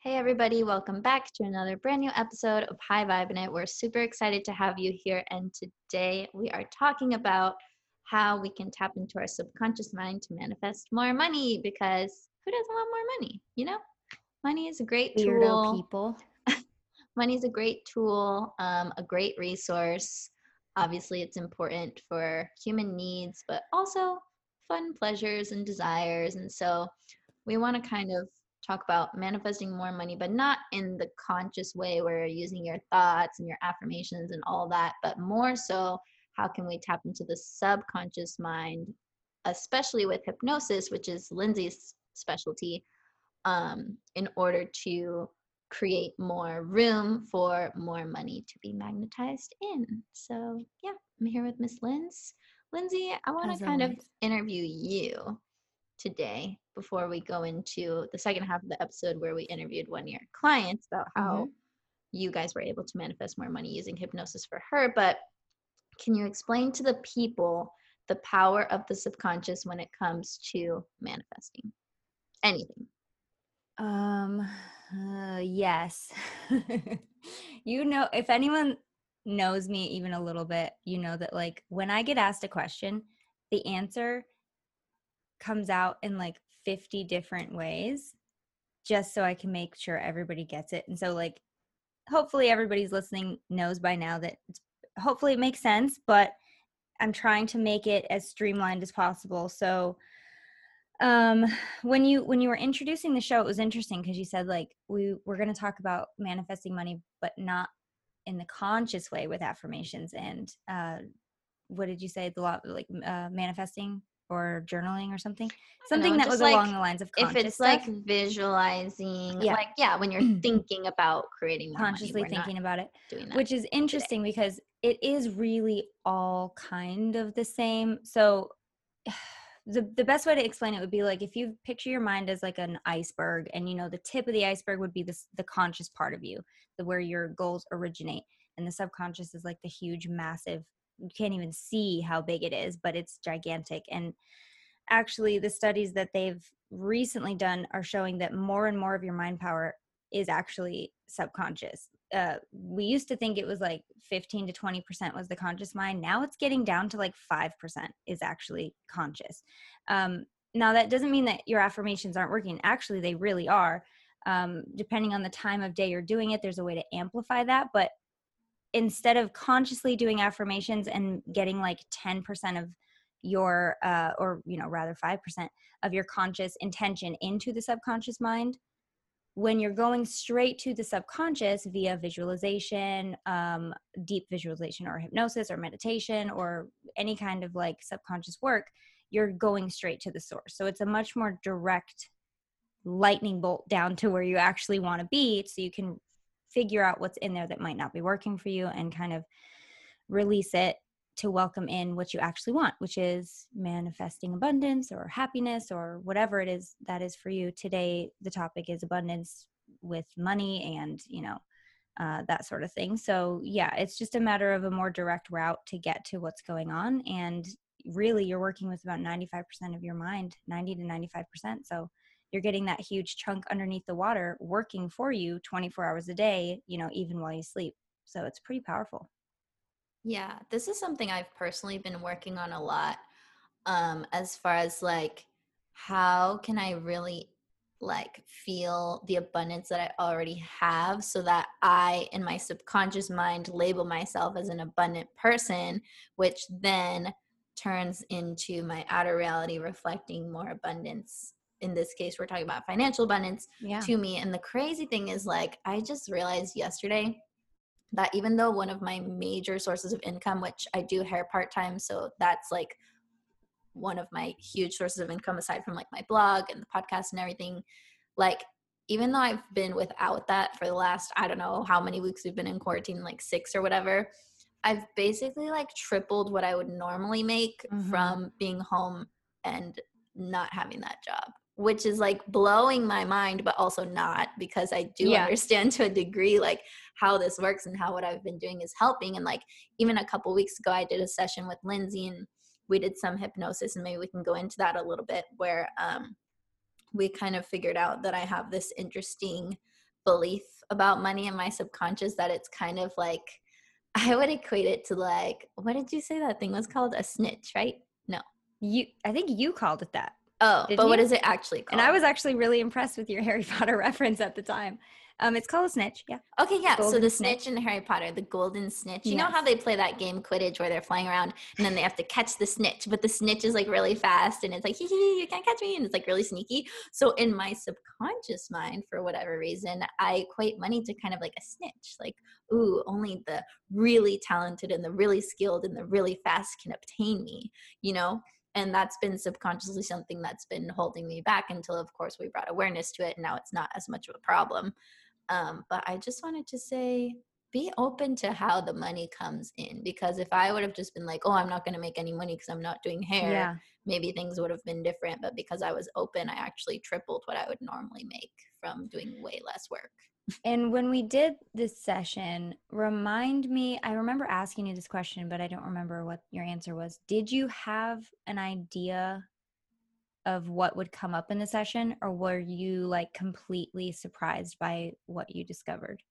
Hey everybody, welcome back to another brand new episode of High Vibe In It. We're super excited to have you here, and today we are talking about how we can tap into our subconscious mind to manifest more money, because who doesn't want more money, you know? Money is a great tool. Weirdo people. Money is a great tool, a great resource. Obviously, it's important for human needs, but also fun pleasures and desires, and so we want to kind of talk about manifesting more money, but not in the conscious way where you're using your thoughts and your affirmations and all that, but more so how can we tap into the subconscious mind, especially with hypnosis, which is Lindsay's specialty, in order to create more room for more money to be magnetized in. So yeah, I'm here with Miss Lindsay. Lindsay, I want to kind of interview you today before we go into the second half of the episode where we interviewed one of your clients about how you guys were able to manifest more money using hypnosis for her. But can you explain to the people the power of the subconscious when it comes to manifesting anything? Yes. You know, if anyone knows me even a little bit, you know that like when I get asked a question, the answer comes out in like 50 different ways just so I can make sure everybody gets it. And so like hopefully everybody's listening knows by now that hopefully it makes sense, but I'm trying to make it as streamlined as possible. So when you were introducing the show, it was interesting because you said like we're going to talk about manifesting money, but not in the conscious way with affirmations and what did you say, the law, like manifesting or journaling or something that was like, along the lines of conscious if it's stuff. Like visualizing, yeah. Like, yeah, when you're thinking about creating more consciously money, thinking about it, doing that, which is interesting today. Because it is really all kind of the same. So the best way to explain it would be like, if you picture your mind as like an iceberg and you know, the tip of the iceberg would be the conscious part of you, where your goals originate. And the subconscious is like the huge, massive, you can't even see how big it is, but it's gigantic. And actually the studies that they've recently done are showing that more and more of your mind power is actually subconscious. We used to think it was like 15 to 20% was the conscious mind. Now it's getting down to like 5% is actually conscious. Now that doesn't mean that your affirmations aren't working. Actually, they really are. Depending on the time of day you're doing it, there's a way to amplify that. But instead of consciously doing affirmations and getting like 10% of your, or, you know, rather 5% of your conscious intention into the subconscious mind, when you're going straight to the subconscious via visualization, deep visualization or hypnosis or meditation or any kind of like subconscious work, you're going straight to the source. So it's a much more direct lightning bolt down to where you actually want to be, so you can figure out what's in there that might not be working for you and kind of release it to welcome in what you actually want, which is manifesting abundance or happiness or whatever it is that is for you. Today, the topic is abundance with money and, you know, that sort of thing. So yeah, it's just a matter of a more direct route to get to what's going on. And really you're working with about 95% of your mind, 90 to 95%. So you're getting that huge chunk underneath the water working for you 24 hours a day, you know, even while you sleep. So it's pretty powerful. Yeah. This is something I've personally been working on a lot, as far as like, how can I really like feel the abundance that I already have so that I, in my subconscious mind, label myself as an abundant person, which then turns into my outer reality reflecting more abundance in this case, we're talking about financial abundance to me. And the crazy thing is, like, I just realized yesterday that even though one of my major sources of income, which I do hair part-time, so that's like one of my huge sources of income aside from like my blog and the podcast and everything, like even though I've been without that for the last, I don't know how many weeks we've been in quarantine, like 6 or whatever, I've basically like tripled what I would normally make from being home and not having that job, which is like blowing my mind, but also not, because I do understand to a degree like how this works and how what I've been doing is helping. And like even a couple weeks ago, I did a session with Lindsay and we did some hypnosis, and maybe we can go into that a little bit, where we kind of figured out that I have this interesting belief about money in my subconscious that it's kind of like, I would equate it to like, what did you say that thing was called? A snitch, right? No. I think you called it that. Oh, but what is it actually called? And I was actually really impressed with your Harry Potter reference at the time. It's called a snitch. Yeah. Okay. Yeah. So the snitch in Harry Potter, the golden snitch, you know how they play that game Quidditch where they're flying around and then they have to catch the snitch, but the snitch is like really fast and it's like, hee hee, you can't catch me. And it's like really sneaky. So in my subconscious mind, for whatever reason, I equate money to kind of like a snitch, like, ooh, only the really talented and the really skilled and the really fast can obtain me, you know? And that's been subconsciously something that's been holding me back until, of course, we brought awareness to it. And now it's not as much of a problem. But I just wanted to say, be open to how the money comes in. Because if I would have just been like, oh, I'm not going to make any money because I'm not doing hair, maybe things would have been different. But because I was open, I actually tripled what I would normally make from doing way less work. And when we did this session, remind me, I remember asking you this question, but I don't remember what your answer was. Did you have an idea of what would come up in the session, or were you like completely surprised by what you discovered?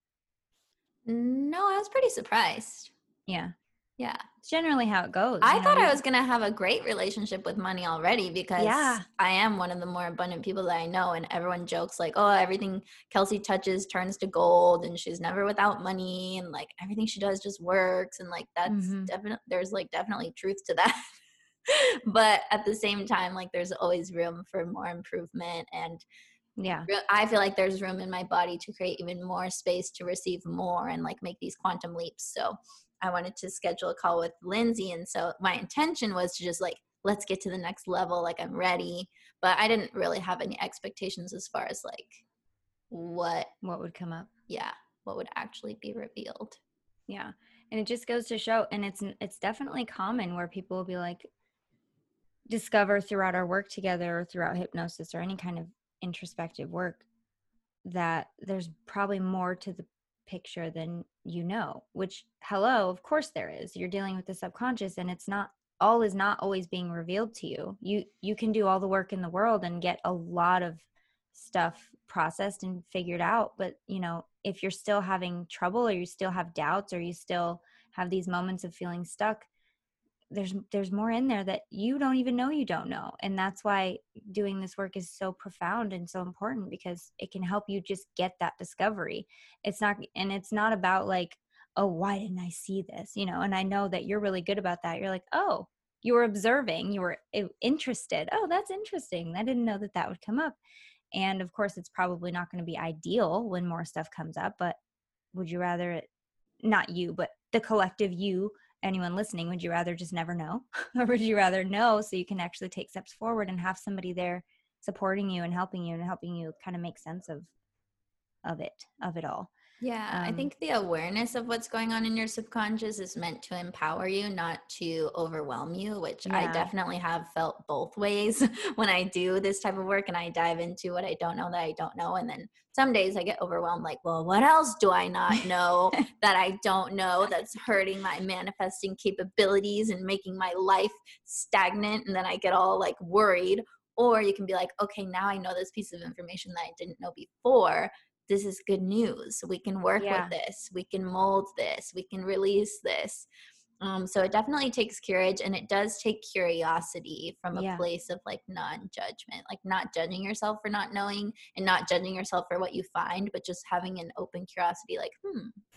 No, I was pretty surprised. Yeah. Yeah. It's generally how it goes. I thought I was going to have a great relationship with money already, because I am one of the more abundant people that I know. And everyone jokes like, oh, everything Kelsey touches turns to gold and she's never without money. And like everything she does just works. And like, that's definitely, there's like definitely truth to that. But at the same time, like there's always room for more improvement, and I feel like there's room in my body to create even more space to receive more and like make these quantum leaps. So I wanted to schedule a call with Lindsay. And so my intention was to just like, let's get to the next level. Like I'm ready, but I didn't really have any expectations as far as like what would come up. Yeah. What would actually be revealed. Yeah. And it just goes to show, and it's definitely common where people will be like, discover throughout our work together or throughout hypnosis or any kind of introspective work that there's probably more to the picture than you know, which, hello, of course there is. You're dealing with the subconscious, and it's not all is not always being revealed to you. You can do all the work in the world and get a lot of stuff processed and figured out, but you know, if you're still having trouble or you still have doubts or you still have these moments of feeling stuck, there's more in there that you don't even know you don't know. And that's why doing this work is so profound and so important, because it can help you just get that discovery. It's not about like, oh, why didn't I see this? You know, and I know that you're really good about that. You're like, oh, you were observing, you were interested. Oh, that's interesting. I didn't know that that would come up. And of course, it's probably not going to be ideal when more stuff comes up, but would you rather it, not you, but the collective you, anyone listening, would you rather just never know? Or would you rather know so you can actually take steps forward and have somebody there supporting you and helping you kind of make sense of it all? Yeah. I think the awareness of what's going on in your subconscious is meant to empower you, not to overwhelm you, which I definitely have felt both ways when I do this type of work and I dive into what I don't know that I don't know. And then some days I get overwhelmed, like, well, what else do I not know that I don't know that's hurting my manifesting capabilities and making my life stagnant? And then I get all like worried. Or you can be like, okay, now I know this piece of information that I didn't know before. This is good news. We can work with this. We can mold this. We can release this. So it definitely takes courage, and it does take curiosity from a place of like non-judgment, like not judging yourself for not knowing and not judging yourself for what you find, but just having an open curiosity like,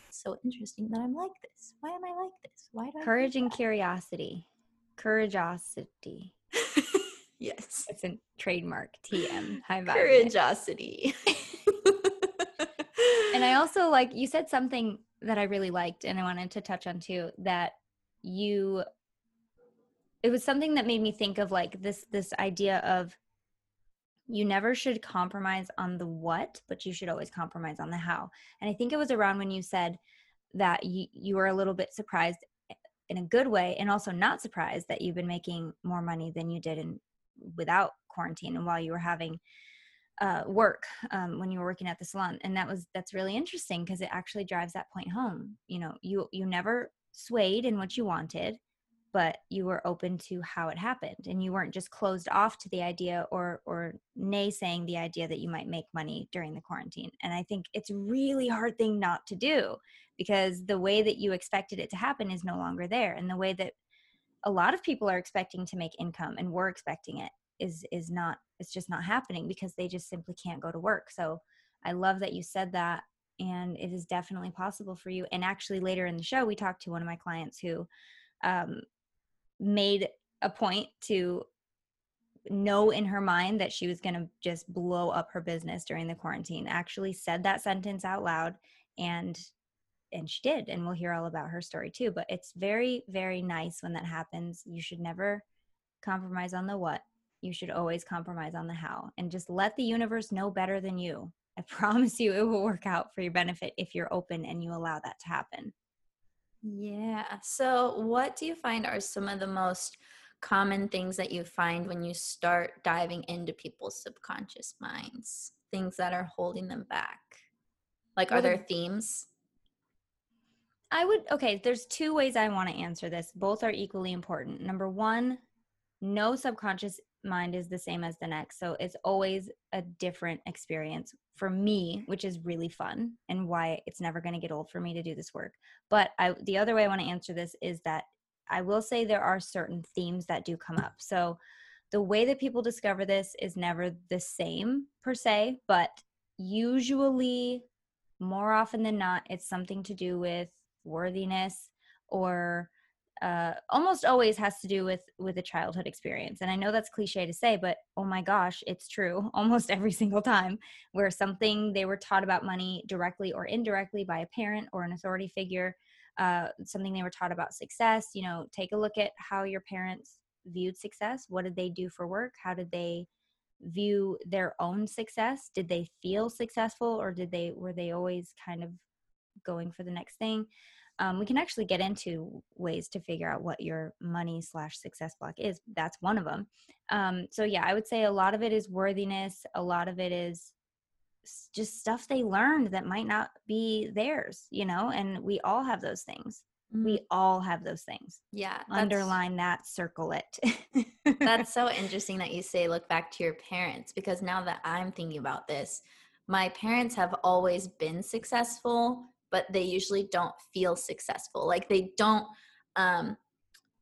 it's so interesting that I'm like this. Why am I like this? Why do I do that? Courage and curiosity. Courageosity. Yes. It's a trademark TM. High Vibe. Curiosity. And I also like, you said something that I really liked and I wanted to touch on too, that you, it was something that made me think of like this idea of you never should compromise on the what, but you should always compromise on the how. And I think it was around when you said that you were a little bit surprised in a good way and also not surprised that you've been making more money than you did without quarantine and while you were having work when you were working at the salon. And that's really interesting because it actually drives that point home. You know, you never swayed in what you wanted, but you were open to how it happened and you weren't just closed off to the idea or naysaying the idea that you might make money during the quarantine. And I think it's a really hard thing not to do because the way that you expected it to happen is no longer there. And the way that a lot of people are expecting to make income and we're expecting it is not, it's just not happening because they just simply can't go to work. So I love that you said that, and it is definitely possible for you. And actually later in the show, we talked to one of my clients who made a point to know in her mind that she was going to just blow up her business during the quarantine, actually said that sentence out loud, and she did. And we'll hear all about her story too, but it's very, very nice when that happens. You should never compromise on the what. You should always compromise on the how, and just let the universe know better than you. I promise you it will work out for your benefit if you're open and you allow that to happen. Yeah. So what do you find are some of the most common things that you find when you start diving into people's subconscious minds, things that are holding them back? Like, are there themes? There's two ways I want to answer this. Both are equally important. Number one, no subconscious mind is the same as the next. So it's always a different experience for me, which is really fun and why it's never going to get old for me to do this work. But the other way I want to answer this is that I will say there are certain themes that do come up. So the way that people discover this is never the same per se, but usually more often than not, it's something to do with worthiness or almost always has to do with a childhood experience. And I know that's cliche to say, but oh my gosh, it's true almost every single time, where something they were taught about money directly or indirectly by a parent or an authority figure, something they were taught about success. You know, take a look at how your parents viewed success. What did they do for work? How did they view their own success? Did they feel successful, or were they always kind of going for the next thing? We can actually get into ways to figure out what your money/success block is. That's one of them. So yeah, I would say a lot of it is worthiness. A lot of it is just stuff they learned that might not be theirs, you know, and we all have those things. Mm-hmm. We all have those things. Yeah. Underline that, circle it. That's so interesting that you say, look back to your parents, because now that I'm thinking about this, my parents have always been successful, but they usually don't feel successful. Like, they don't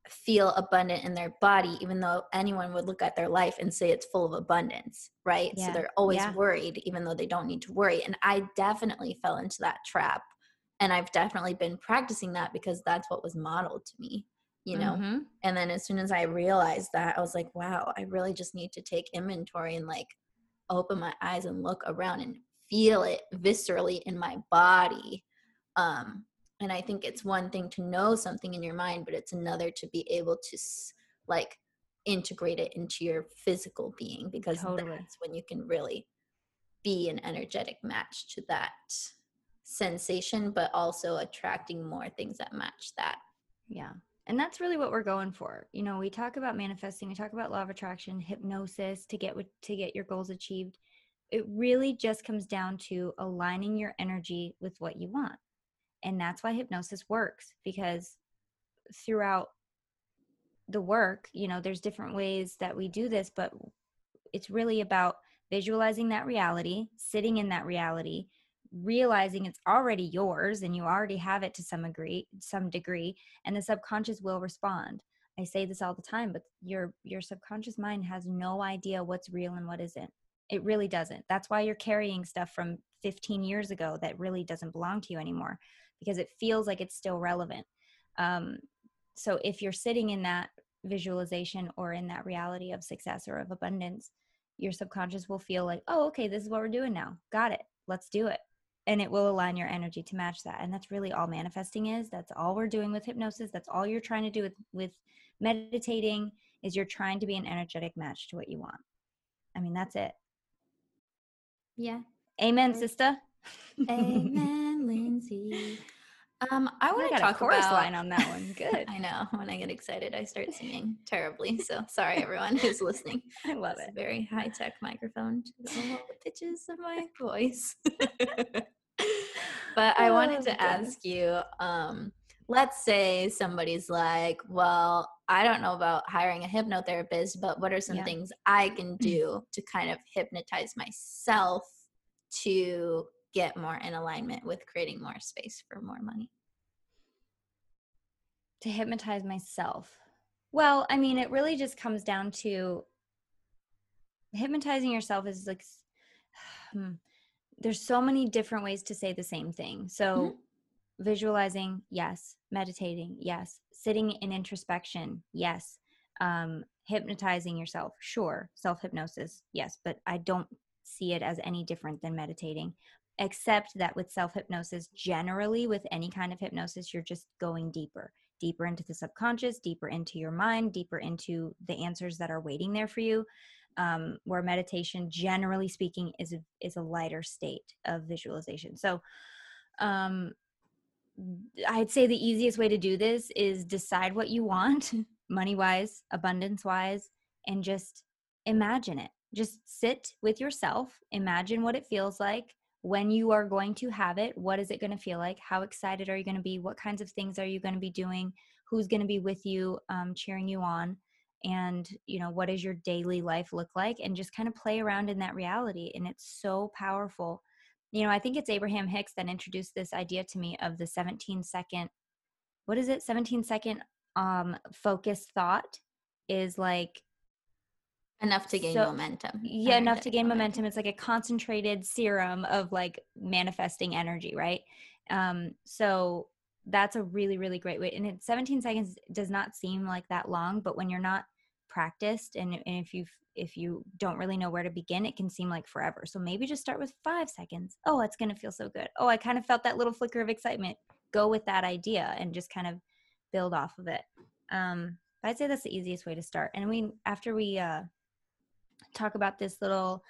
feel abundant in their body, even though anyone would look at their life and say it's full of abundance, right? Yeah. So they're always worried, even though they don't need to worry. And I definitely fell into that trap. And I've definitely been practicing that because that's what was modeled to me, you know? Mm-hmm. And then as soon as I realized that, I was like, wow, I really just need to take inventory and like open my eyes and look around and feel it viscerally in my body. And I think it's one thing to know something in your mind, but it's another to be able to like integrate it into your physical being, because that's when you can really be an energetic match to that sensation, but also attracting more things that match that. Yeah. And that's really what we're going for. You know, we talk about manifesting, we talk about law of attraction, hypnosis to get your goals achieved. It really just comes down to aligning your energy with what you want. And that's why hypnosis works, because throughout the work, you know, there's different ways that we do this, but it's really about visualizing that reality, sitting in that reality, realizing it's already yours and you already have it to some degree, and the subconscious will respond. I say this all the time, but your subconscious mind has no idea what's real and what isn't. It really doesn't. That's why you're carrying stuff from 15 years ago that really doesn't belong to you anymore, because it feels like it's still relevant. So if you're sitting in that visualization or in that reality of success or of abundance, your subconscious will feel like, oh, okay, this is what we're doing now. Got it. Let's do it. And it will align your energy to match that. And that's really all manifesting is. That's all we're doing with hypnosis. That's all you're trying to do with meditating is you're trying to be an energetic match to what you want. I mean, that's it. Yeah. Amen, sister. Amen, Lindsay. I want to talk about a chorus line on that one. Good. I know. When I get excited, I start singing terribly. So sorry, everyone who's listening. I love it. Very high-tech microphone to the pitches of my voice. But I wanted to ask you, let's say somebody's like, well, I don't know about hiring a hypnotherapist, but what are some things I can do to kind of hypnotize myself to get more in alignment with creating more space for more money? To hypnotize myself. Well, I mean, it really just comes down to hypnotizing yourself is like, there's so many different ways to say the same thing. So visualizing, yes. Meditating, yes. Sitting in introspection, yes. Hypnotizing yourself, sure. Self-hypnosis, yes. But I don't see it as any different than meditating, except that with self-hypnosis, generally with any kind of hypnosis, you're just going deeper, deeper into the subconscious, deeper into your mind, deeper into the answers that are waiting there for you, where meditation, generally speaking, is a lighter state of visualization. So I'd say the easiest way to do this is decide what you want, money-wise, abundance-wise, and just imagine it. Just sit with yourself, imagine what it feels like, when you are going to have it, what is it going to feel like, how excited are you going to be, what kinds of things are you going to be doing, who's going to be with you, cheering you on, and you know, what does your daily life look like, and just kind of play around in that reality, and it's so powerful. You know, I think it's Abraham Hicks that introduced this idea to me of the 17-second, 17-second focused thought is like, enough to gain momentum. Yeah, enough to gain momentum. It's like a concentrated serum of like manifesting energy, right? So that's a really, really great way. And 17 seconds does not seem like that long, but when you're not practiced and if you don't really know where to begin, it can seem like forever. So maybe just start with 5 seconds. Oh, it's going to feel so good. Oh, I kind of felt that little flicker of excitement. Go with that idea and just kind of build off of it. But I'd say that's the easiest way to start. And after we talk about this little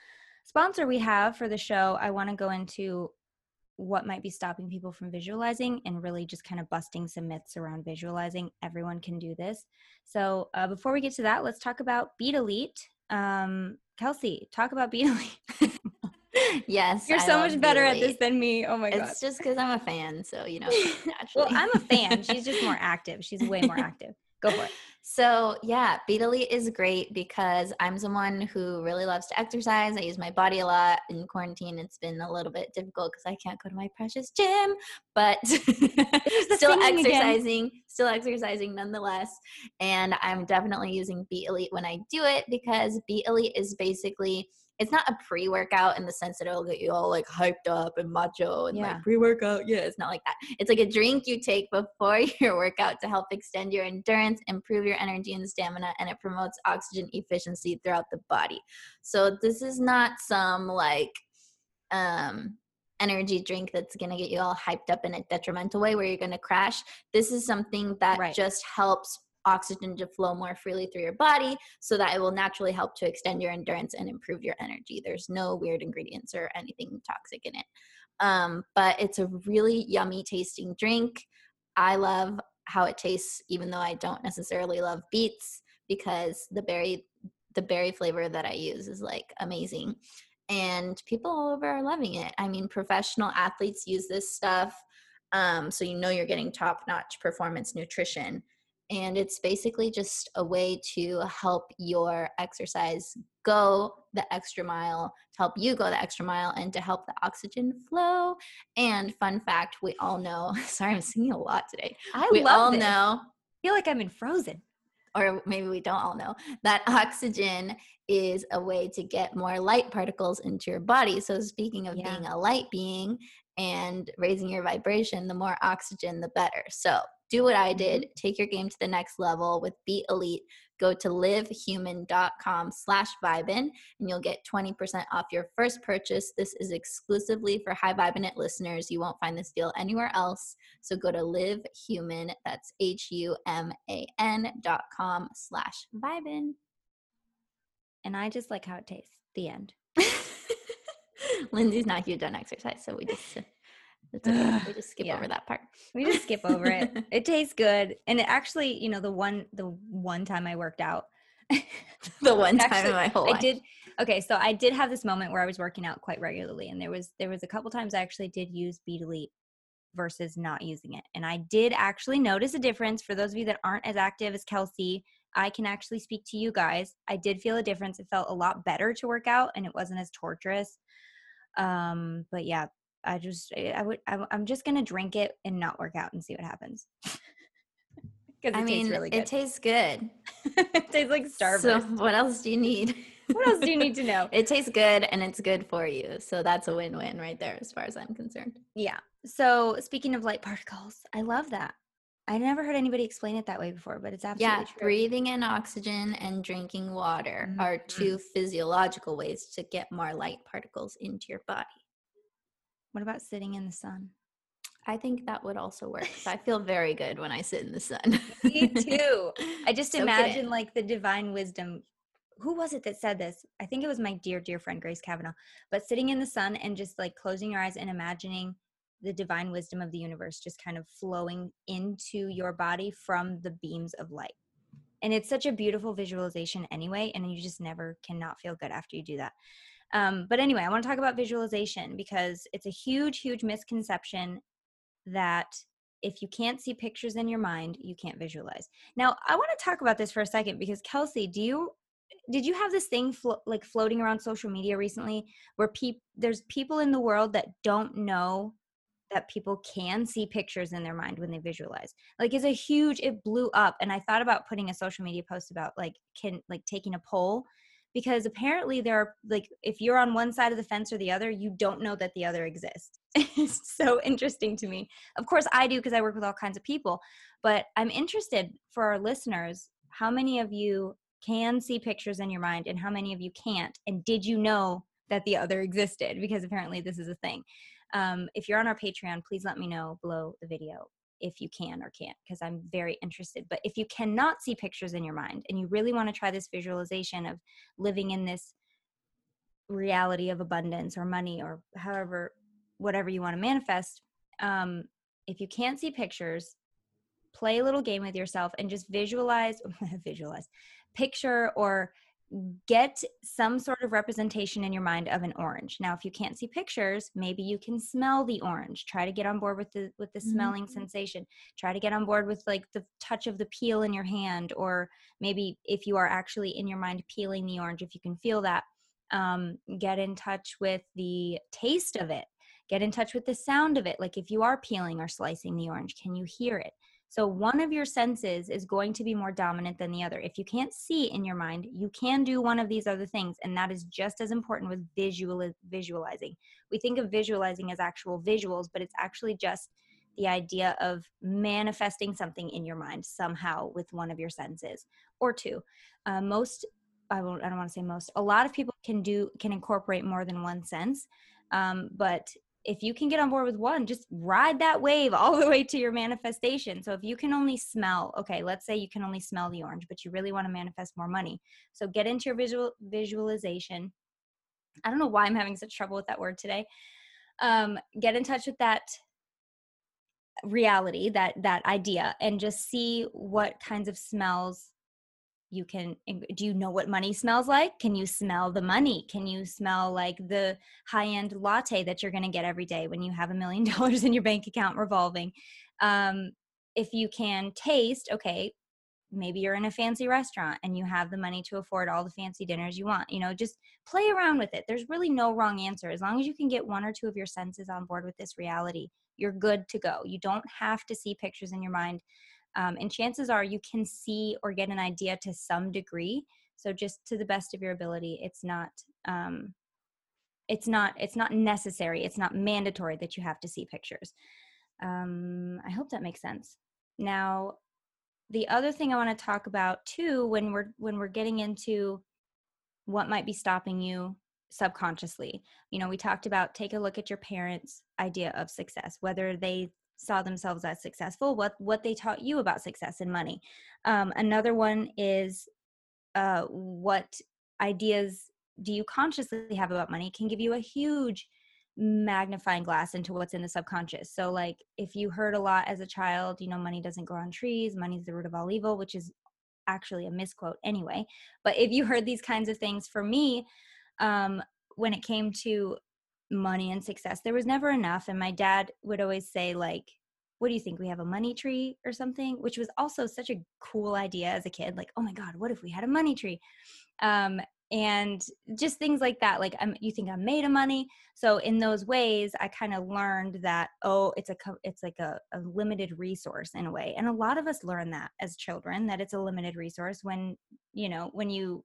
sponsor we have for the show, I want to go into what might be stopping people from visualizing and really just kind of busting some myths around visualizing. Everyone can do this. So before we get to that, let's talk about Beat Elite. Kelsey, talk about Beat Elite. Yes. You're so much better at this than me. Oh my God. It's just because I'm a fan. So, you know, naturally. Well, I'm a fan. She's just more active. She's way more active. Go for it. So yeah, Beat Elite is great because I'm someone who really loves to exercise. I use my body a lot. In quarantine, it's been a little bit difficult because I can't go to my precious gym, but still exercising nonetheless. And I'm definitely using Beat Elite when I do it because Beat Elite is basically, it's not a pre-workout in the sense that it'll get you all like hyped up and macho and like pre-workout. Yeah, it's not like that. It's like a drink you take before your workout to help extend your endurance, improve your energy and stamina, and it promotes oxygen efficiency throughout the body. So this is not some like energy drink that's going to get you all hyped up in a detrimental way where you're going to crash. This is something that just helps oxygen to flow more freely through your body so that it will naturally help to extend your endurance and improve your energy. There's no weird ingredients or anything toxic in it. But it's a really yummy tasting drink. I love how it tastes, even though I don't necessarily love beets because the berry flavor that I use is like amazing. And people all over are loving it. I mean, professional athletes use this stuff. So you know you're getting top-notch performance nutrition. And it's basically just a way to help your exercise go the extra mile, to help you go the extra mile, and to help the oxygen flow. And fun fact, we all know – sorry, I'm singing a lot today. We all know. I feel like I'm in Frozen. Or maybe we don't all know that oxygen is a way to get more light particles into your body. So speaking of being a light being and raising your vibration, the more oxygen, the better. So do what I did. Take your game to the next level with Beat Elite. Go to livehuman.com/vibein and you'll get 20% off your first purchase. This is exclusively for High Vibe In It listeners. You won't find this deal anywhere else. So go to livehuman, that's human.com/vibein. And I just like how it tastes. The end. Lindsay's not huge on exercise, so we just... It's okay. We just skip over that part. We just skip over it. It tastes good. And it actually, you know, the one time I worked out. The one actually, time in my whole life. Okay, so I did have this moment where I was working out quite regularly. And there was a couple times I actually did use Beat Elite versus not using it. And I did actually notice a difference. For those of you that aren't as active as Kelsey, I can actually speak to you guys. I did feel a difference. It felt a lot better to work out and it wasn't as torturous. But yeah. I'm just going to drink it and not work out and see what happens. Because it tastes really good. It tastes good. It tastes like Starburst. So what else do you need? What else do you need to know? It tastes good and it's good for you. So that's a win-win right there as far as I'm concerned. Yeah. So speaking of light particles, I love that. I never heard anybody explain it that way before, but it's absolutely true. Breathing in oxygen and drinking water are two physiological ways to get more light particles into your body. What about sitting in the sun? I think that would also work. I feel very good when I sit in the sun. Me too. I just imagine like the divine wisdom. Who was it that said this? I think it was my dear, dear friend, Grace Kavanaugh. But sitting in the sun and just like closing your eyes and imagining the divine wisdom of the universe just kind of flowing into your body from the beams of light. And it's such a beautiful visualization anyway, and you just cannot feel good after you do that. But anyway, I want to talk about visualization because it's a huge, huge misconception that if you can't see pictures in your mind, you can't visualize. Now, I want to talk about this for a second because Kelsey, did you have this thing floating around social media recently where there's people in the world that don't know that people can see pictures in their mind when they visualize? Like it blew up, and I thought about putting a social media post about taking a poll. Because apparently there are, if you're on one side of the fence or the other, you don't know that the other exists. It's so interesting to me. Of course I do because I work with all kinds of people. But I'm interested for our listeners, how many of you can see pictures in your mind and how many of you can't? And did you know that the other existed? Because apparently this is a thing. If you're on our Patreon, please let me know below the video if you can or can't, because I'm very interested. But if you cannot see pictures in your mind and you really want to try this visualization of living in this reality of abundance or money or however, whatever you want to manifest, if you can't see pictures, play a little game with yourself and just visualize, picture or get some sort of representation in your mind of an orange. Now, if you can't see pictures, maybe you can smell the orange. Try to get on board with the smelling sensation. Try to get on board with like the touch of the peel in your hand, or maybe if you are actually in your mind peeling the orange, if you can feel that, get in touch with the taste of it. Get in touch with the sound of it. Like if you are peeling or slicing the orange, can you hear it? So one of your senses is going to be more dominant than the other. If you can't see in your mind, you can do one of these other things, and that is just as important with visualizing. We think of visualizing as actual visuals, but it's actually just the idea of manifesting something in your mind somehow with one of your senses or two. I don't want to say most. A lot of people can incorporate more than one sense, but if you can get on board with one, just ride that wave all the way to your manifestation. So if you can only smell, okay, let's say you can only smell the orange, but you really want to manifest more money. So get into your visualization. I don't know why I'm having such trouble with that word today. Get in touch with that reality, that idea, and just see what kinds of smells you can. Do you know what money smells like? Can you smell the money? Can you smell like the high-end latte that you're going to get every day when you have $1 million in your bank account revolving? If you can taste, okay, maybe you're in a fancy restaurant and you have the money to afford all the fancy dinners you want. You know, just play around with it. There's really no wrong answer. As long as you can get one or two of your senses on board with this reality, you're good to go. You don't have to see pictures in your mind. And chances are you can see or get an idea to some degree. So just to the best of your ability, it's not necessary. It's not mandatory that you have to see pictures. I hope that makes sense. Now, the other thing I want to talk about too, when we're getting into what might be stopping you subconsciously, you know, we talked about take a look at your parents' idea of success, whether they saw themselves as successful, what they taught you about success and money. Another one is what ideas do you consciously have about money can give you a huge magnifying glass into what's in the subconscious. So like if you heard a lot as a child, you know, money doesn't grow on trees, money's the root of all evil, which is actually a misquote anyway. But if you heard these kinds of things, for me, when it came to money and success, there was never enough. And my dad would always say, like, what do you think? We have a money tree or something, which was also such a cool idea as a kid. Like, oh my God, what if we had a money tree? And just things like that. Like, you think I'm made of money? So in those ways, I kind of learned that, oh, it's like a limited resource in a way. And a lot of us learn that as children, that it's a limited resource when, you know, when you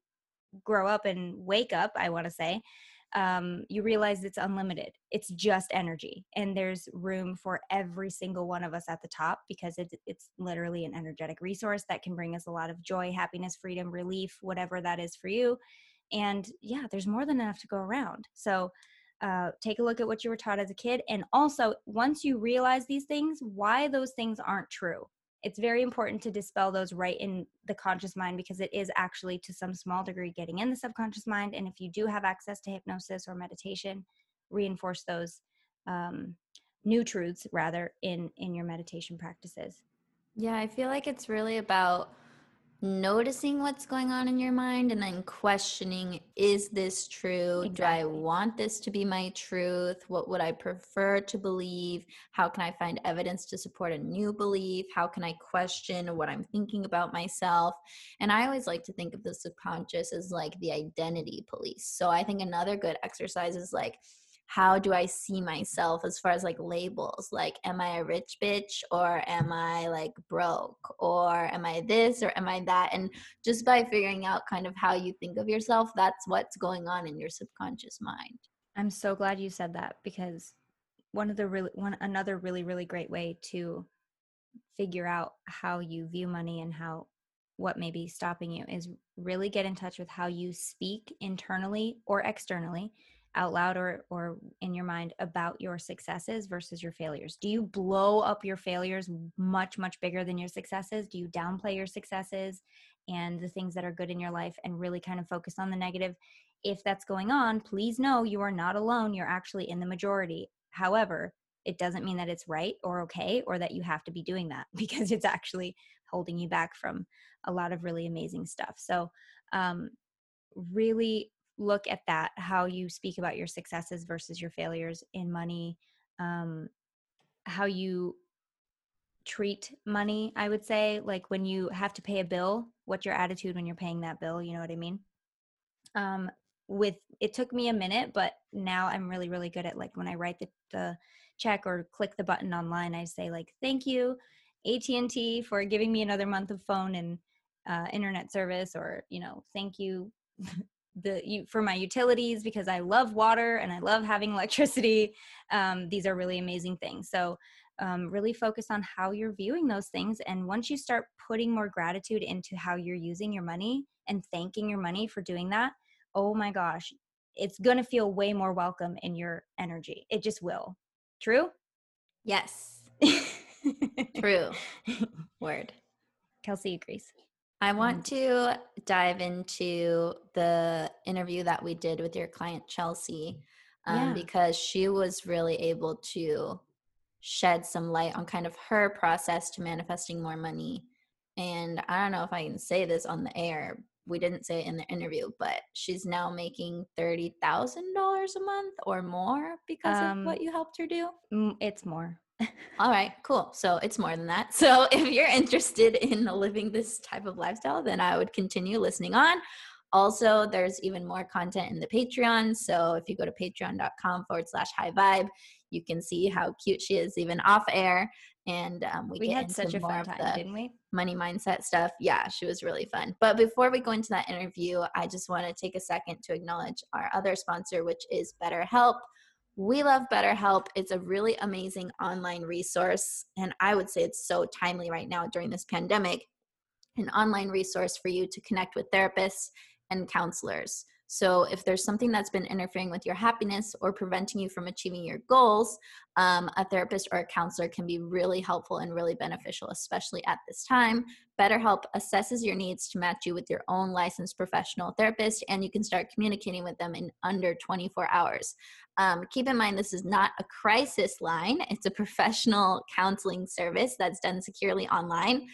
grow up and wake up, I want to say, you realize it's unlimited. It's just energy. And there's room for every single one of us at the top because it's literally an energetic resource that can bring us a lot of joy, happiness, freedom, relief, whatever that is for you. And yeah, there's more than enough to go around. So take a look at what you were taught as a kid. And also, once you realize these things, why those things aren't true. It's very important to dispel those right in the conscious mind because it is actually to some small degree getting in the subconscious mind. And if you do have access to hypnosis or meditation, reinforce those new truths rather in your meditation practices. Yeah, I feel like it's really about noticing what's going on in your mind and then questioning, is this true? Exactly. Do I want this to be my truth? What would I prefer to believe? How can I find evidence to support a new belief? How can I question what I'm thinking about myself? And I always like to think of the subconscious as like the identity police. So I think another good exercise is like, how do I see myself as far as like labels? Like, am I a rich bitch or am I like broke or am I this or am I that? And just by figuring out kind of how you think of yourself, that's what's going on in your subconscious mind. I'm so glad you said that because another really, really great way to figure out how you view money and what may be stopping you is really get in touch with how you speak internally or externally, out loud or in your mind, about your successes versus your failures. Do you blow up your failures much, much bigger than your successes? Do you downplay your successes and the things that are good in your life and really kind of focus on the negative? If that's going on, please know you are not alone. You're actually in the majority. However, it doesn't mean that it's right or okay or that you have to be doing that because it's actually holding you back from a lot of really amazing stuff. So really look at that, how you speak about your successes versus your failures in money, how you treat money, I would say, like when you have to pay a bill, what's your attitude when you're paying that bill? You know what I mean? It took me a minute, but now I'm really, really good at like when I write the check or click the button online, I say like, thank you, AT&T, for giving me another month of phone and internet service, or, you know, thank you for my utilities because I love water and I love having electricity. These are really amazing things. So really focus on how you're viewing those things. And once you start putting more gratitude into how you're using your money and thanking your money for doing that, oh my gosh, it's going to feel way more welcome in your energy. It just will. True? Yes. True. Word. Kelsey agrees. I want to dive into the interview that we did with your client, Chelsea, because she was really able to shed some light on kind of her process to manifesting more money. And I don't know if I can say this on the air. We didn't say it in the interview, but she's now making $30,000 a month or more because of what you helped her do. It's more. All right, cool. So it's more than that. So if you're interested in living this type of lifestyle, then I would continue listening on. Also, there's even more content in the Patreon. So if you go to patreon.com/highvibe, you can see how cute she is even off air. And we had such a fun time, didn't we? Money mindset stuff. Yeah, she was really fun. But before we go into that interview, I just want to take a second to acknowledge our other sponsor, which is BetterHelp. We love BetterHelp. It's a really amazing online resource, and I would say it's so timely right now during this pandemic, an online resource for you to connect with therapists and counselors. So if there's something that's been interfering with your happiness or preventing you from achieving your goals, a therapist or a counselor can be really helpful and really beneficial, especially at this time. BetterHelp assesses your needs to match you with your own licensed professional therapist, and you can start communicating with them in under 24 hours. Keep in mind, this is not a crisis line. It's a professional counseling service that's done securely online.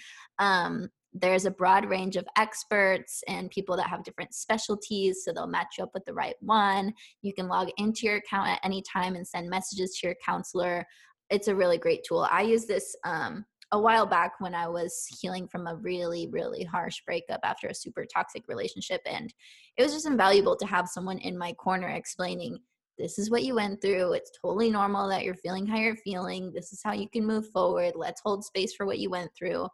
There's a broad range of experts and people that have different specialties, so they'll match you up with the right one. You can log into your account at any time and send messages to your counselor. It's a really great tool. I used this a while back when I was healing from a really, really harsh breakup after a super toxic relationship, and it was just invaluable to have someone in my corner explaining, this is what you went through. It's totally normal that you're feeling how you're feeling. This is how you can move forward. Let's hold space for what you went through.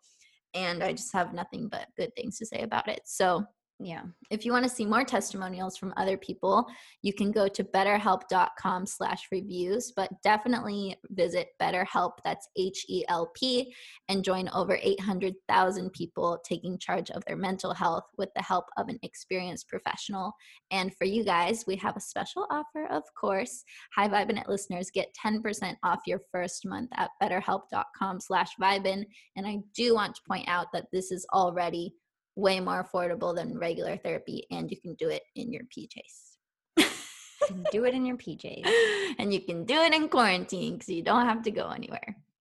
And I just have nothing but good things to say about it. So yeah, if you want to see more testimonials from other people, you can go to betterhelp.com/reviews, but definitely visit BetterHelp, that's HELP, and join over 800,000 people taking charge of their mental health with the help of an experienced professional. And for you guys, we have a special offer, of course. High Vibe In It listeners get 10% off your first month at betterhelp.com/vibein. And I do want to point out that this is already way more affordable than regular therapy, and you can do it in your PJs. You can do it in your PJs. And you can do it in quarantine because you don't have to go anywhere.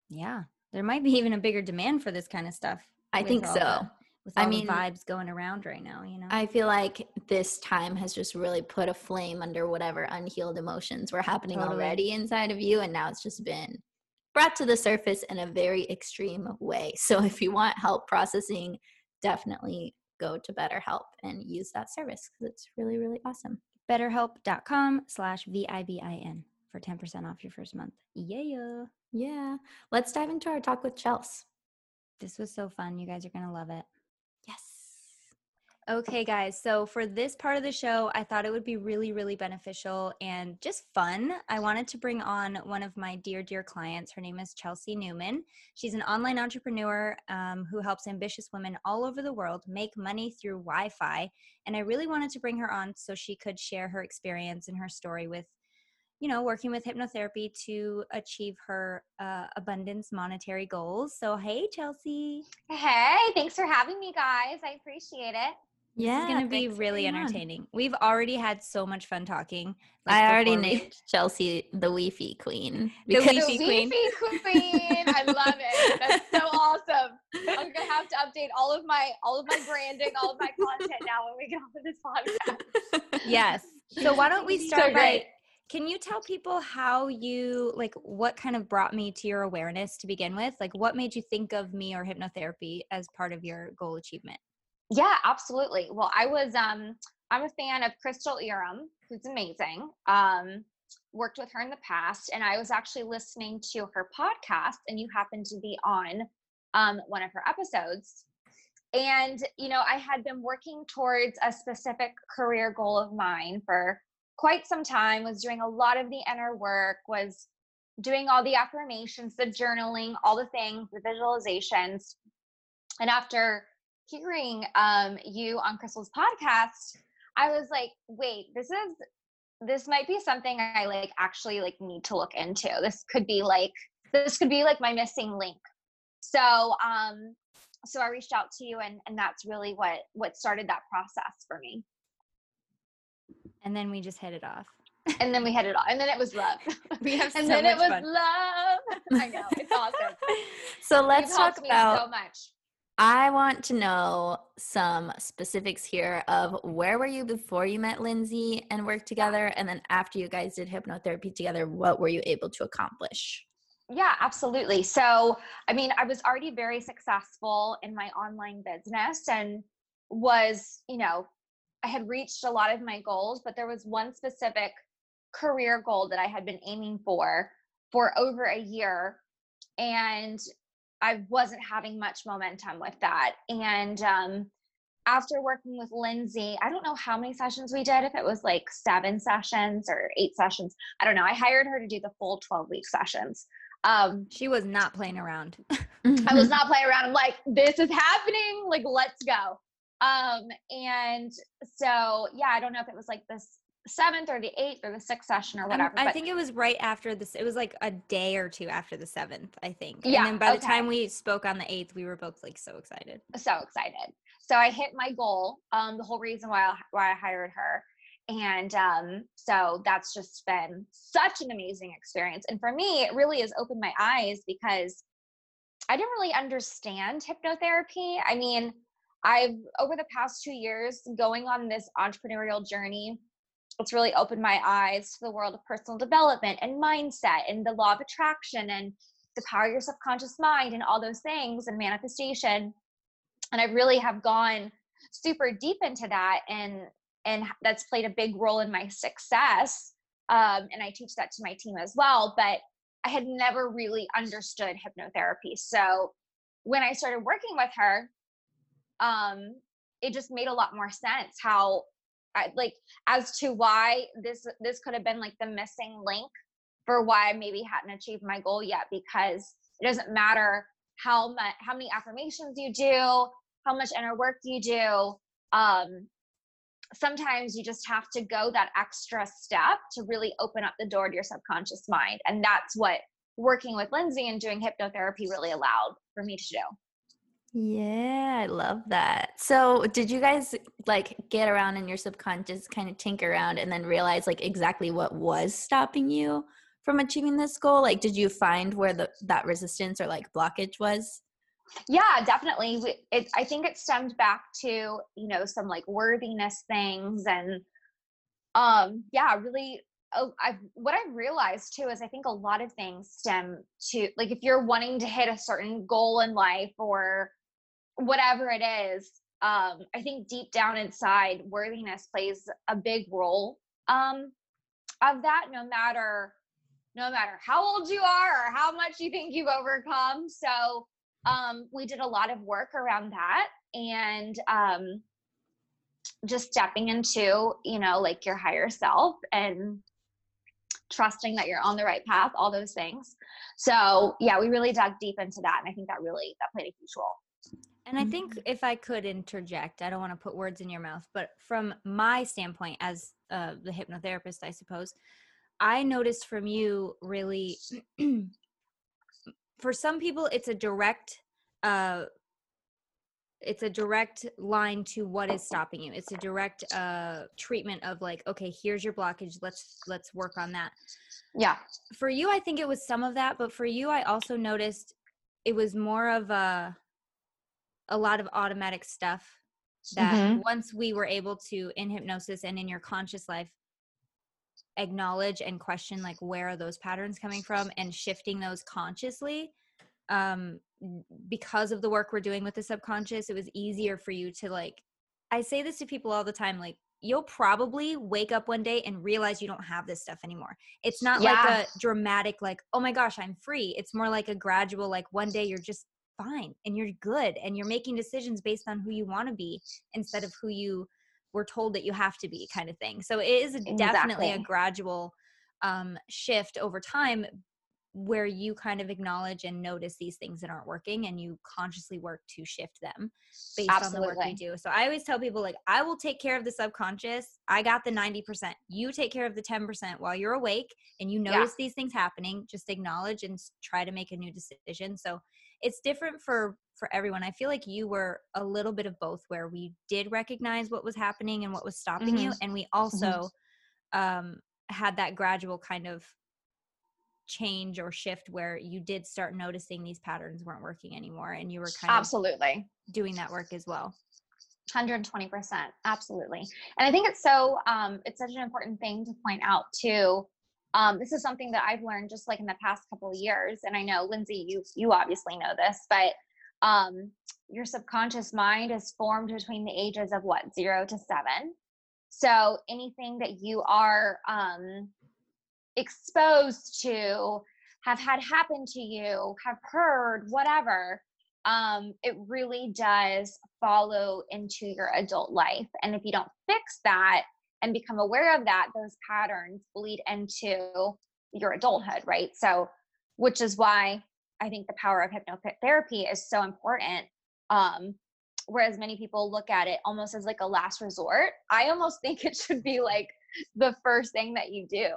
Yeah. There might be even a bigger demand for this kind of stuff. I think so. With all the vibes going around right now, you know? I feel like this time has just really put a flame under whatever unhealed emotions were happening already inside of you, and now it's just been brought to the surface in a very extreme way. So if you want help processing, definitely go to BetterHelp and use that service because it's really, really awesome. BetterHelp.com/VIBIN for 10% off your first month. Yeah. Yeah. Let's dive into our talk with Chelsea. This was so fun. You guys are going to love it. Yes. Okay, guys. So for this part of the show, I thought it would be really, really beneficial and just fun. I wanted to bring on one of my dear, dear clients. Her name is Chelsea Newman. She's an online entrepreneur who helps ambitious women all over the world make money through Wi-Fi. And I really wanted to bring her on so she could share her experience and her story with, you know, working with hypnotherapy to achieve her abundance monetary goals. So, hey, Chelsea. Hey, thanks for having me, guys. I appreciate it. Yeah, it's going to be really entertaining. We've already had so much fun talking. I already named Chelsea the Wi-Fi Queen. The Wi-Fi Queen. I love it. That's so awesome. I'm going to have to update all of my branding, all of my content now when we get off of this podcast. Yes. So why don't we start by can you tell people how you what kind of brought me to your awareness to begin with? Like what made you think of me or hypnotherapy as part of your goal achievement? Yeah, absolutely. Well, I was, I'm a fan of Crystal Eram, who's amazing. Worked with her in the past, and I was actually listening to her podcast, and you happened to be on, one of her episodes. And, you know, I had been working towards a specific career goal of mine for quite some time, was doing a lot of the inner work, was doing all the affirmations, the journaling, all the things, the visualizations. And after hearing you on Crystal's podcast, I was like, wait, this might be something I actually need to look into. This could be like my missing link. So so I reached out to you, and that's really what started that process for me. And then we just hit it off. And then we hit it off. And then it was love. We have so and then much it was fun. Love. I know. It's awesome. So let's talk about so much. I want to know some specifics here of where were you before you met Lindsay and worked together? And then after you guys did hypnotherapy together, what were you able to accomplish? Yeah, absolutely. So, I mean, I was already very successful in my online business and was, you know, I had reached a lot of my goals, but there was one specific career goal that I had been aiming for over a year. And I wasn't having much momentum with that. And after working with Lindsay, I don't know how many sessions we did, if it was like 7 sessions or 8 sessions. I don't know. I hired her to do the full 12-week sessions. She was not playing around. I was not playing around. I'm like, this is happening. Like, let's go. And so, yeah, I don't know if it was like this 7th or the 8th or the 6th session or whatever. I think it was right after this. It was like a day or two after the 7th, I think. Yeah. And then by the time we spoke on the 8th, we were both like so excited. So excited. So I hit my goal. The whole reason why I hired her. And, so that's just been such an amazing experience. And for me, it really has opened my eyes because I didn't really understand hypnotherapy. I mean, I've over the past 2 years going on this entrepreneurial journey, it's really opened my eyes to the world of personal development and mindset and the law of attraction and the power of your subconscious mind and all those things and manifestation. And I really have gone super deep into that, and that's played a big role in my success. And I teach that to my team as well, but I had never really understood hypnotherapy. So when I started working with her, it just made a lot more sense how I, like, as to why this could have been like the missing link for why I maybe hadn't achieved my goal yet, because it doesn't matter how many affirmations you do, how much inner work you do. Sometimes you just have to go that extra step to really open up the door to your subconscious mind. And that's what working with Lindsay and doing hypnotherapy really allowed for me to do. Yeah, I love that. So did you guys like get around in your subconscious, kind of tinker around and then realize like exactly what was stopping you from achieving this goal? Like, did you find where that resistance or like blockage was? Yeah, definitely. I think it stemmed back to, you know, some like worthiness things. And what I've realized too is I think a lot of things stem to like if you're wanting to hit a certain goal in life or whatever it is, I think deep down inside, worthiness plays a big role of that, no matter how old you are or how much you think you've overcome. So we did a lot of work around that and just stepping into, you know, like your higher self and trusting that you're on the right path, all those things. So yeah, we really dug deep into that. And I think that played a huge role. And I think if I could interject, I don't want to put words in your mouth, but from my standpoint as the hypnotherapist, I suppose, I noticed from you really for some people, it's a direct line to what is stopping you. It's a direct treatment of like, okay, here's your blockage. Let's work on that. Yeah. For you, I think it was some of that, but for you, I also noticed it was more of a lot of automatic stuff that once we were able to, in hypnosis and in your conscious life, acknowledge and question like where are those patterns coming from and shifting those consciously. Because of the work we're doing with the subconscious, it was easier for you to like, I say this to people all the time, like you'll probably wake up one day and realize you don't have this stuff anymore. It's not like a dramatic like, oh my gosh, I'm free. It's more like a gradual like one day you're just fine and you're good and you're making decisions based on who you want to be instead of who you we're told that you have to be kind of thing. So it is definitely a gradual shift over time where you kind of acknowledge and notice these things that aren't working and you consciously work to shift them based on the work you do. So I always tell people like, I will take care of the subconscious. I got the 90%. You take care of the 10% while you're awake and you notice these things happening, just acknowledge and try to make a new decision. So it's different for everyone. I feel like you were a little bit of both where we did recognize what was happening and what was stopping you. And we also had that gradual kind of change or shift where you did start noticing these patterns weren't working anymore. And you were kind of doing that work as well. 120%. Absolutely. And I think it's so, it's such an important thing to point out too. This is something that I've learned just like in the past couple of years. And I know Lindsay, you obviously know this, but your subconscious mind is formed between the ages of 0 to 7. So anything that you are exposed to, have had happen to you, have heard, whatever, it really does follow into your adult life. And if you don't fix that and become aware of that, those patterns bleed into your adulthood, right? So, which is why I think the power of hypnotherapy is so important. Whereas many people look at it almost as like a last resort, I almost think it should be like the first thing that you do.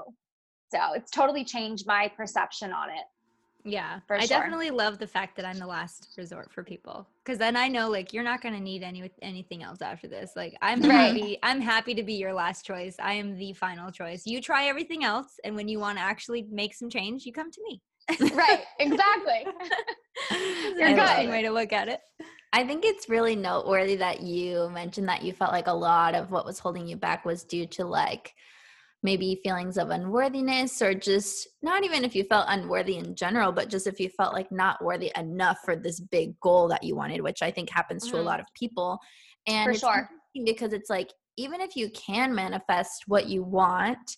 So it's totally changed my perception on it. Yeah, for sure. I definitely love the fact that I'm the last resort for people, because then I know like you're not going to need anything else after this. Like I'm happy. I'm happy to be your last choice. I am the final choice. You try everything else, and when you want to actually make some change, you come to me. Right. Exactly. You're good. That's a way to look at it. I think it's really noteworthy that you mentioned that you felt like a lot of what was holding you back was due to like maybe feelings of unworthiness, or just not even if you felt unworthy in general, but just if you felt like not worthy enough for this big goal that you wanted, which I think happens to a lot of people. And for it's sure. Because it's like, even if you can manifest what you want,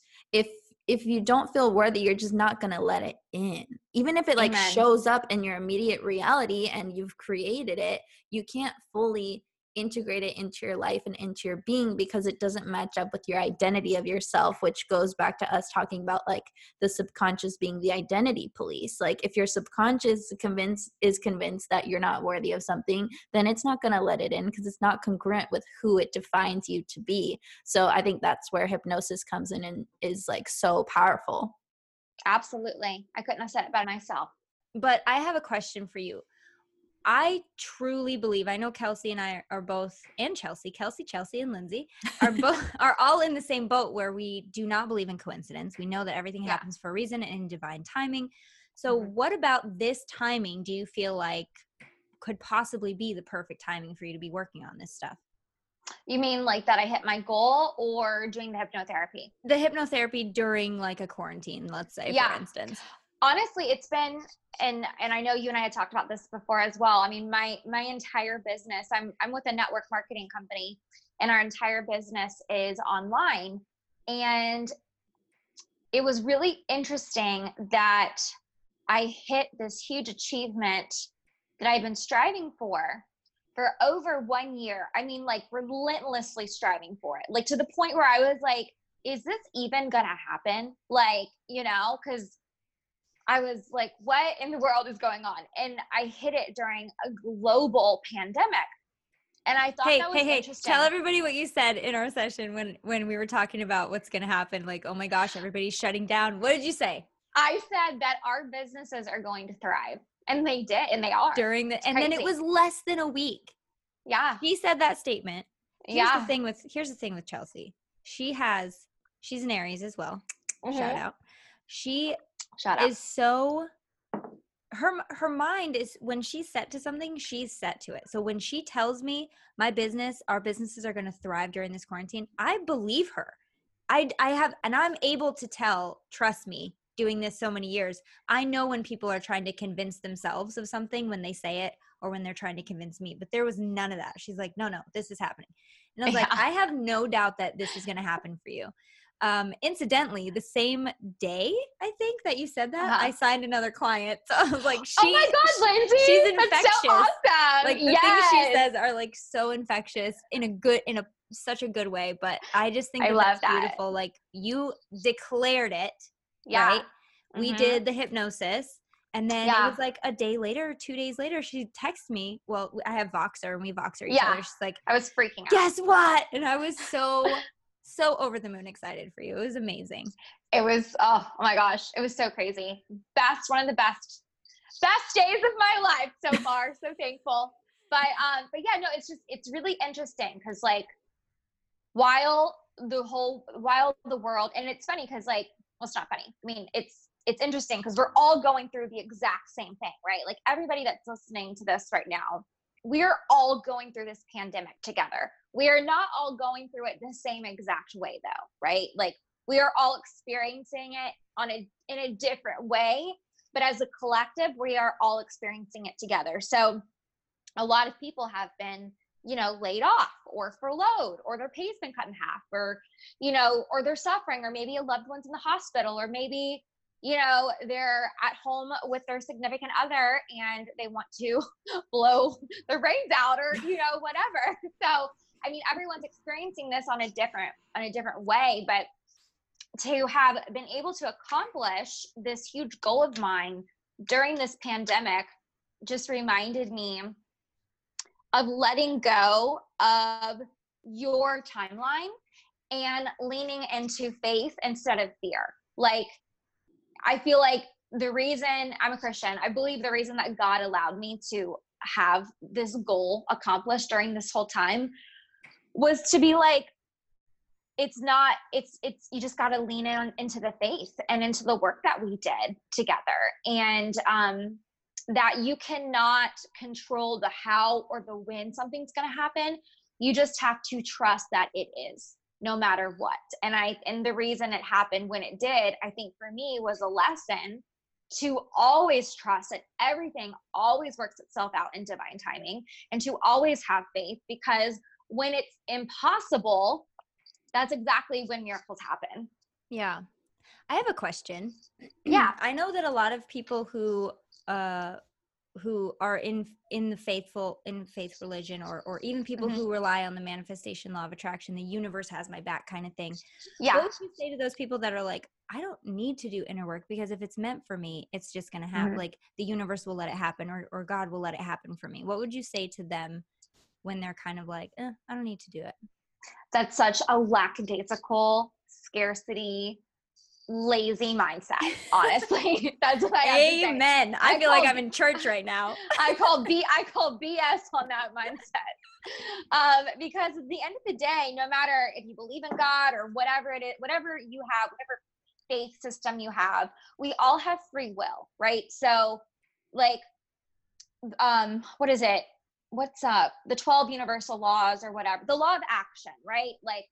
if you don't feel worthy, you're just not going to let it in. Even if it like Amen. Shows up in your immediate reality and you've created it, you can't fully integrate it into your life and into your being, because it doesn't match up with your identity of yourself, which goes back to us talking about like the subconscious being the identity police. Like if your subconscious is convinced that you're not worthy of something, then it's not going to let it in because it's not congruent with who it defines you to be. So I think that's where hypnosis comes in and is like so powerful. Absolutely. I couldn't have said it by myself. But I have a question for you. I truly believe, I know Kelsey and I are both, and Chelsea and Lindsay are all in the same boat, where we do not believe in coincidence. We know that everything happens for a reason and in divine timing. So what about this timing do you feel like could possibly be the perfect timing for you to be working on this stuff? You mean like that I hit my goal, or doing the hypnotherapy? The hypnotherapy during like a quarantine, let's say, for instance. Honestly, it's been, and I know you and I had talked about this before as well. I mean, my entire business, I'm with a network marketing company, and our entire business is online. And it was really interesting that I hit this huge achievement that I've been striving for over 1 year. I mean, like relentlessly striving for it, like to the point where I was like, is this even gonna happen? Like, you know, 'cause I was like, what in the world is going on? And I hit it during a global pandemic. And I thought that was interesting. Tell everybody what you said in our session when we were talking about what's going to happen. Like, oh my gosh, everybody's shutting down. What did you say? I said that our businesses are going to thrive. And they did. And they are. Then it was less than a week. Yeah. He said that statement. Here's the thing with Chelsea. She's an Aries as well. Mm-hmm. Shout out. Her mind is, when she's set to something, she's set to it. So when she tells me our businesses are going to thrive during this quarantine, I believe her. And I'm able to tell, trust me, doing this so many years, I know when people are trying to convince themselves of something when they say it, or when they're trying to convince me, but there was none of that. She's like, no, this is happening. And I was like, I have no doubt that this is going to happen for you. Incidentally, the same day, I think, that you said that, I signed another client. So I was like, oh my God, Lindsay, she's infectious. That's so awesome. Like the things she says are like so infectious in such a good way. But I just think that's beautiful. Like you declared it, right? Mm-hmm. We did the hypnosis. And then it was like a day later, or 2 days later, she texts me. Well, I have Voxer and we Voxer each other. She's like, I was freaking out. Guess what? And I was so over the moon excited for you. It was amazing. It was, oh my gosh. It was so crazy. One of the best days of my life so far. So thankful. But yeah, no, it's really interesting. 'Cause like while the world, and it's funny, 'cause like, well, it's not funny. I mean, it's interesting because we're all going through the exact same thing, right? Like everybody that's listening to this right now, we're all going through this pandemic together. We are not all going through it the same exact way though, right? Like we are all experiencing it in a different way, but as a collective, we are all experiencing it together. So a lot of people have been, you know, laid off or furloughed, or their pay's been cut in half, or, you know, or they're suffering, or maybe a loved one's in the hospital, or maybe you know, they're at home with their significant other and they want to blow the brains out or, you know, whatever. So, I mean, everyone's experiencing this on a different way, but to have been able to accomplish this huge goal of mine during this pandemic just reminded me of letting go of your timeline and leaning into faith instead of fear. Like, I feel like the reason I'm a Christian, I believe the reason that God allowed me to have this goal accomplished during this whole time was to be like, you just got to lean into the faith and into the work that we did together. And, that you cannot control the how or the when something's going to happen. You just have to trust that it is, no matter what. And the reason it happened when it did, I think for me, was a lesson to always trust that everything always works itself out in divine timing, and to always have faith, because when it's impossible, that's exactly when miracles happen. Yeah. I have a question. Yeah. I know that a lot of people who are in faith religion, or even people who rely on the manifestation, law of attraction, the universe has my back kind of thing. Yeah. What would you say to those people that are like, I don't need to do inner work because if it's meant for me, it's just going to happen. Mm-hmm. Like the universe will let it happen, or God will let it happen for me. What would you say to them when they're kind of like, I don't need to do it? That's such a lackadaisical, scarcity, lazy mindset, honestly. That's what I have to say. Amen. I feel like I'm in church right now. I call BS on that mindset. Because at the end of the day, no matter if you believe in God or whatever it is, whatever you have, whatever faith system you have, we all have free will, right? So like, what is it? What's up? The 12 universal laws or whatever, the law of action, right? Like,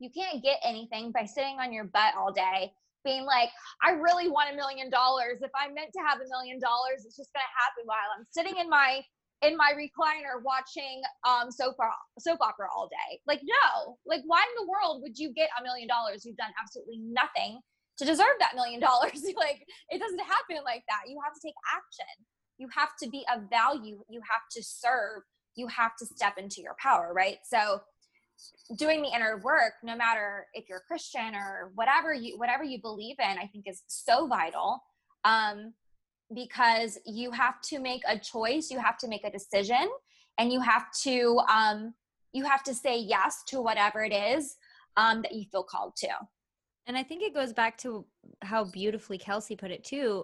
you can't get anything by sitting on your butt all day being like, I really want $1 million. If I meant to have $1 million, it's just going to happen while I'm sitting in my recliner watching soap opera all day. Like, no, like why in the world would you get $1 million? You've done absolutely nothing to deserve that $1 million. Like, it doesn't happen like that. You have to take action. You have to be of value. You have to serve. You have to step into your power, right? So doing the inner work, no matter if you're a Christian or whatever you believe in, I think is so vital, because you have to make a choice, you have to make a decision, and you have to say yes to whatever it is that you feel called to. And I think it goes back to how beautifully Kelsey put it too.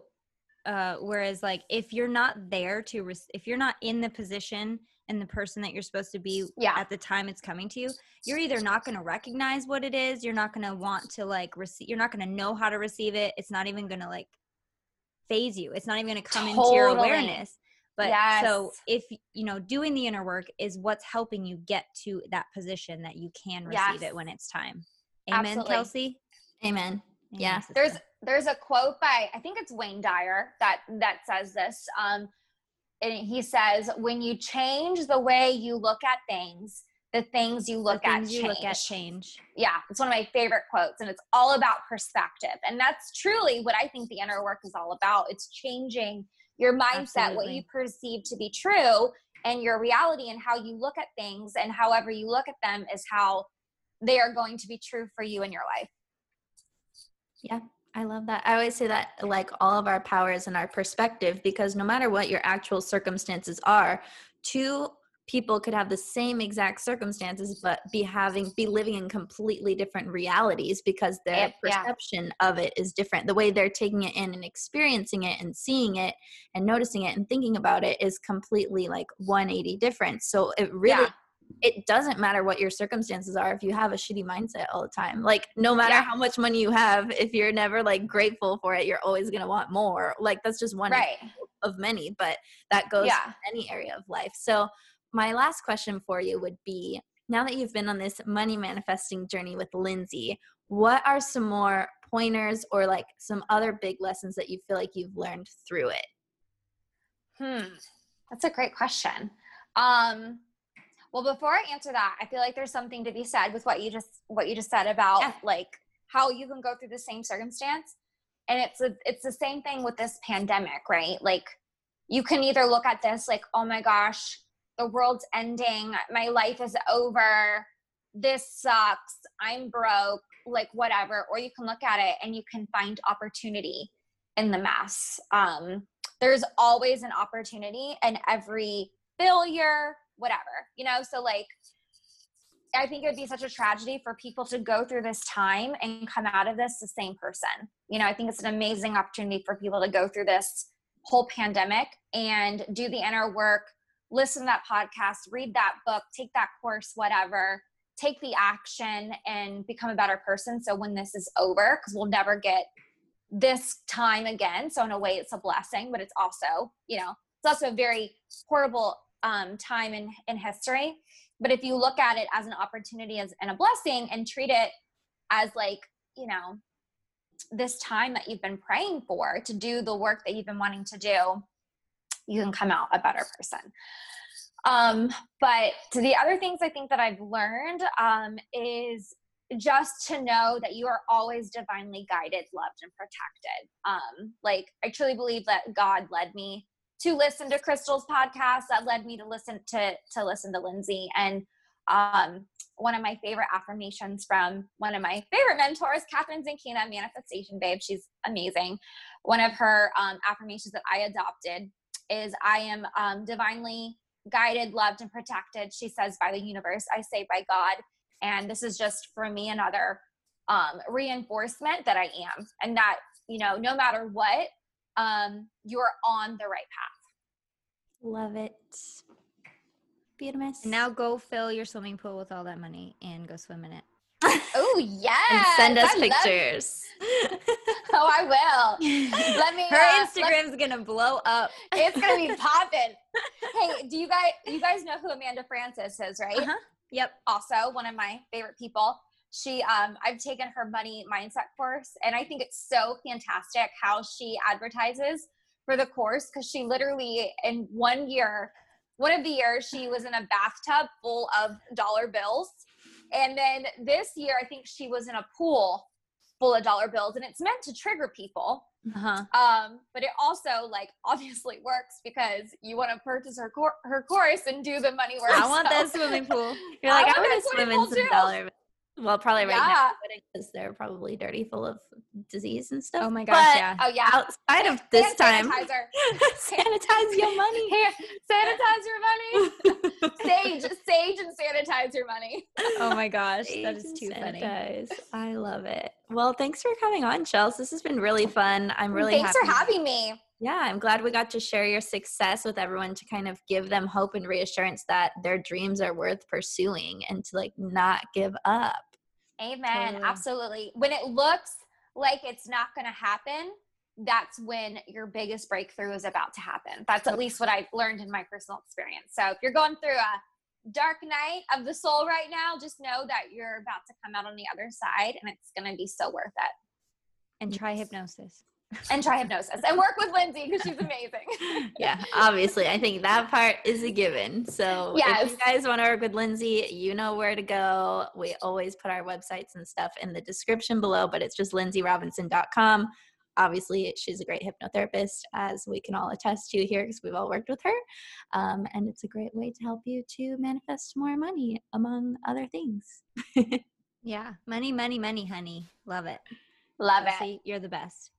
Whereas like, if you're not there to, if you're not in the position and the person that you're supposed to be at the time it's coming to you, you're either not going to recognize what it is. You're not going to want to like receive, you're not going to know how to receive it. It's not even going to like phase you. It's not even going to come into your awareness. But so if, you know, doing the inner work is what's helping you get to that position that you can receive it when it's time. Amen. Absolutely. Kelsey. Amen. Yeah. There's a quote by, I think it's Wayne Dyer that says this. And he says, when you change the way you look at things, the things you look at change. Yeah. It's one of my favorite quotes, and it's all about perspective. And that's truly what I think the inner work is all about. It's changing your mindset, Absolutely. What you perceive to be true, and your reality, and how you look at things, and however you look at them is how they are going to be true for you in your life. Yeah. I love that. I always say that, like, all of our power is in our perspective, because no matter what your actual circumstances are, two people could have the same exact circumstances, but be living in completely different realities because their perception of it is different. The way they're taking it in and experiencing it and seeing it and noticing it and thinking about it is completely like 180 different. So it really it doesn't matter what your circumstances are if you have a shitty mindset all the time. Like, no matter how much money you have, if you're never like grateful for it, you're always going to want more. Like, that's just one of many, but that goes to any area of life. So my last question for you would be, now that you've been on this money manifesting journey with Lindsay, what are some more pointers or like some other big lessons that you feel like you've learned through it? That's a great question. Well, before I answer that, I feel like there's something to be said with what you just said about like how you can go through the same circumstance And it's the same thing with this pandemic, right? Like, you can either look at this like, oh my gosh, the world's ending, my life is over, this sucks, I'm broke, like whatever. Or you can look at it and you can find opportunity in the mess. There's always an opportunity in every failure, whatever, you know? So like, I think it would be such a tragedy for people to go through this time and come out of this the same person. You know, I think it's an amazing opportunity for people to go through this whole pandemic and do the inner work, listen to that podcast, read that book, take that course, whatever, take the action and become a better person. So when this is over, because we'll never get this time again. So in a way it's a blessing, but it's also, you know, it's also a very horrible time in history. But if you look at it as an opportunity and a blessing and treat it as like, you know, this time that you've been praying for to do the work that you've been wanting to do, you can come out a better person. But the other things I think that I've learned is just to know that you are always divinely guided, loved, and protected. Like, I truly believe that God led me to listen to Crystal's podcast, that led me to listen to Lindsay. And one of my favorite affirmations from one of my favorite mentors, Catherine Zinkina, Manifestation Babe, she's amazing. One of her affirmations that I adopted is, I am divinely guided, loved, and protected. She says, by the universe. I say, by God. And this is just for me another reinforcement that I am, and that, you know, no matter what, you're on the right path. Love it. Beautiful. And now go fill your swimming pool with all that money and go swim in it. Oh, yeah. And send us pictures. Oh, I will. Let me. Her Instagram's going to blow up. It's going to be popping. Hey, do you guys know who Amanda Francis is, right? Uh-huh. Yep. Also one of my favorite people. She, I've taken her money mindset course, and I think it's so fantastic how she advertises for the course, because she literally in one of the years, she was in a bathtub full of dollar bills. And then this year, I think she was in a pool full of dollar bills, and it's meant to trigger people. Uh-huh. But it also like obviously works, because you want to purchase her course and do the money work. I want that swimming pool. You're like, I want to swim in some dollar bills. Well, probably right now, because they're probably dirty, full of disease and stuff. Oh my gosh, but, yeah. Oh yeah. Outside of this time, sanitize your money. Sanitize your money. Sage and sanitize your money. Oh my gosh, that is too funny. I love it. Well, thanks for coming on, Chels. This has been really fun. I'm really happy. Thanks for having me. Yeah, I'm glad we got to share your success with everyone, to kind of give them hope and reassurance that their dreams are worth pursuing, and to like not give up. Amen. Totally. Absolutely. When it looks like it's not going to happen, that's when your biggest breakthrough is about to happen. That's at least what I've learned in my personal experience. So if you're going through a dark night of the soul right now, just know that you're about to come out on the other side, and it's going to be so worth it. And try hypnosis. And try hypnosis and work with Lindsay, because she's amazing. Yeah, obviously. I think that part is a given. So yes. If you guys want to work with Lindsay, you know where to go. We always put our websites and stuff in the description below, but it's just lindsayrobinson.com. Obviously, she's a great hypnotherapist, as we can all attest to here, because we've all worked with her. And it's a great way to help you to manifest more money, among other things. Yeah. Money, money, money, honey. Love it. Love it. You're the best.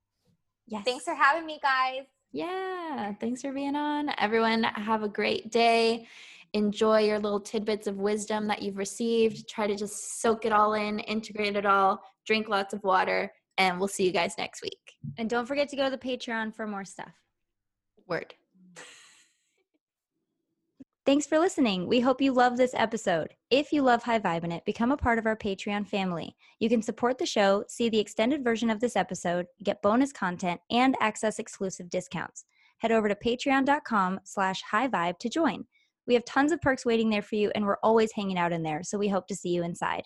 Yes. Thanks for having me, guys. Yeah. Thanks for being on. Everyone, have a great day. Enjoy your little tidbits of wisdom that you've received. Try to just soak it all in, integrate it all, drink lots of water, and we'll see you guys next week. And don't forget to go to the Patreon for more stuff. Word. Thanks for listening. We hope you love this episode. If you love High Vibe in It, become a part of our Patreon family. You can support the show, see the extended version of this episode, get bonus content, and access exclusive discounts. Head over to patreon.com/highvibe to join. We have tons of perks waiting there for you, and we're always hanging out in there, so we hope to see you inside.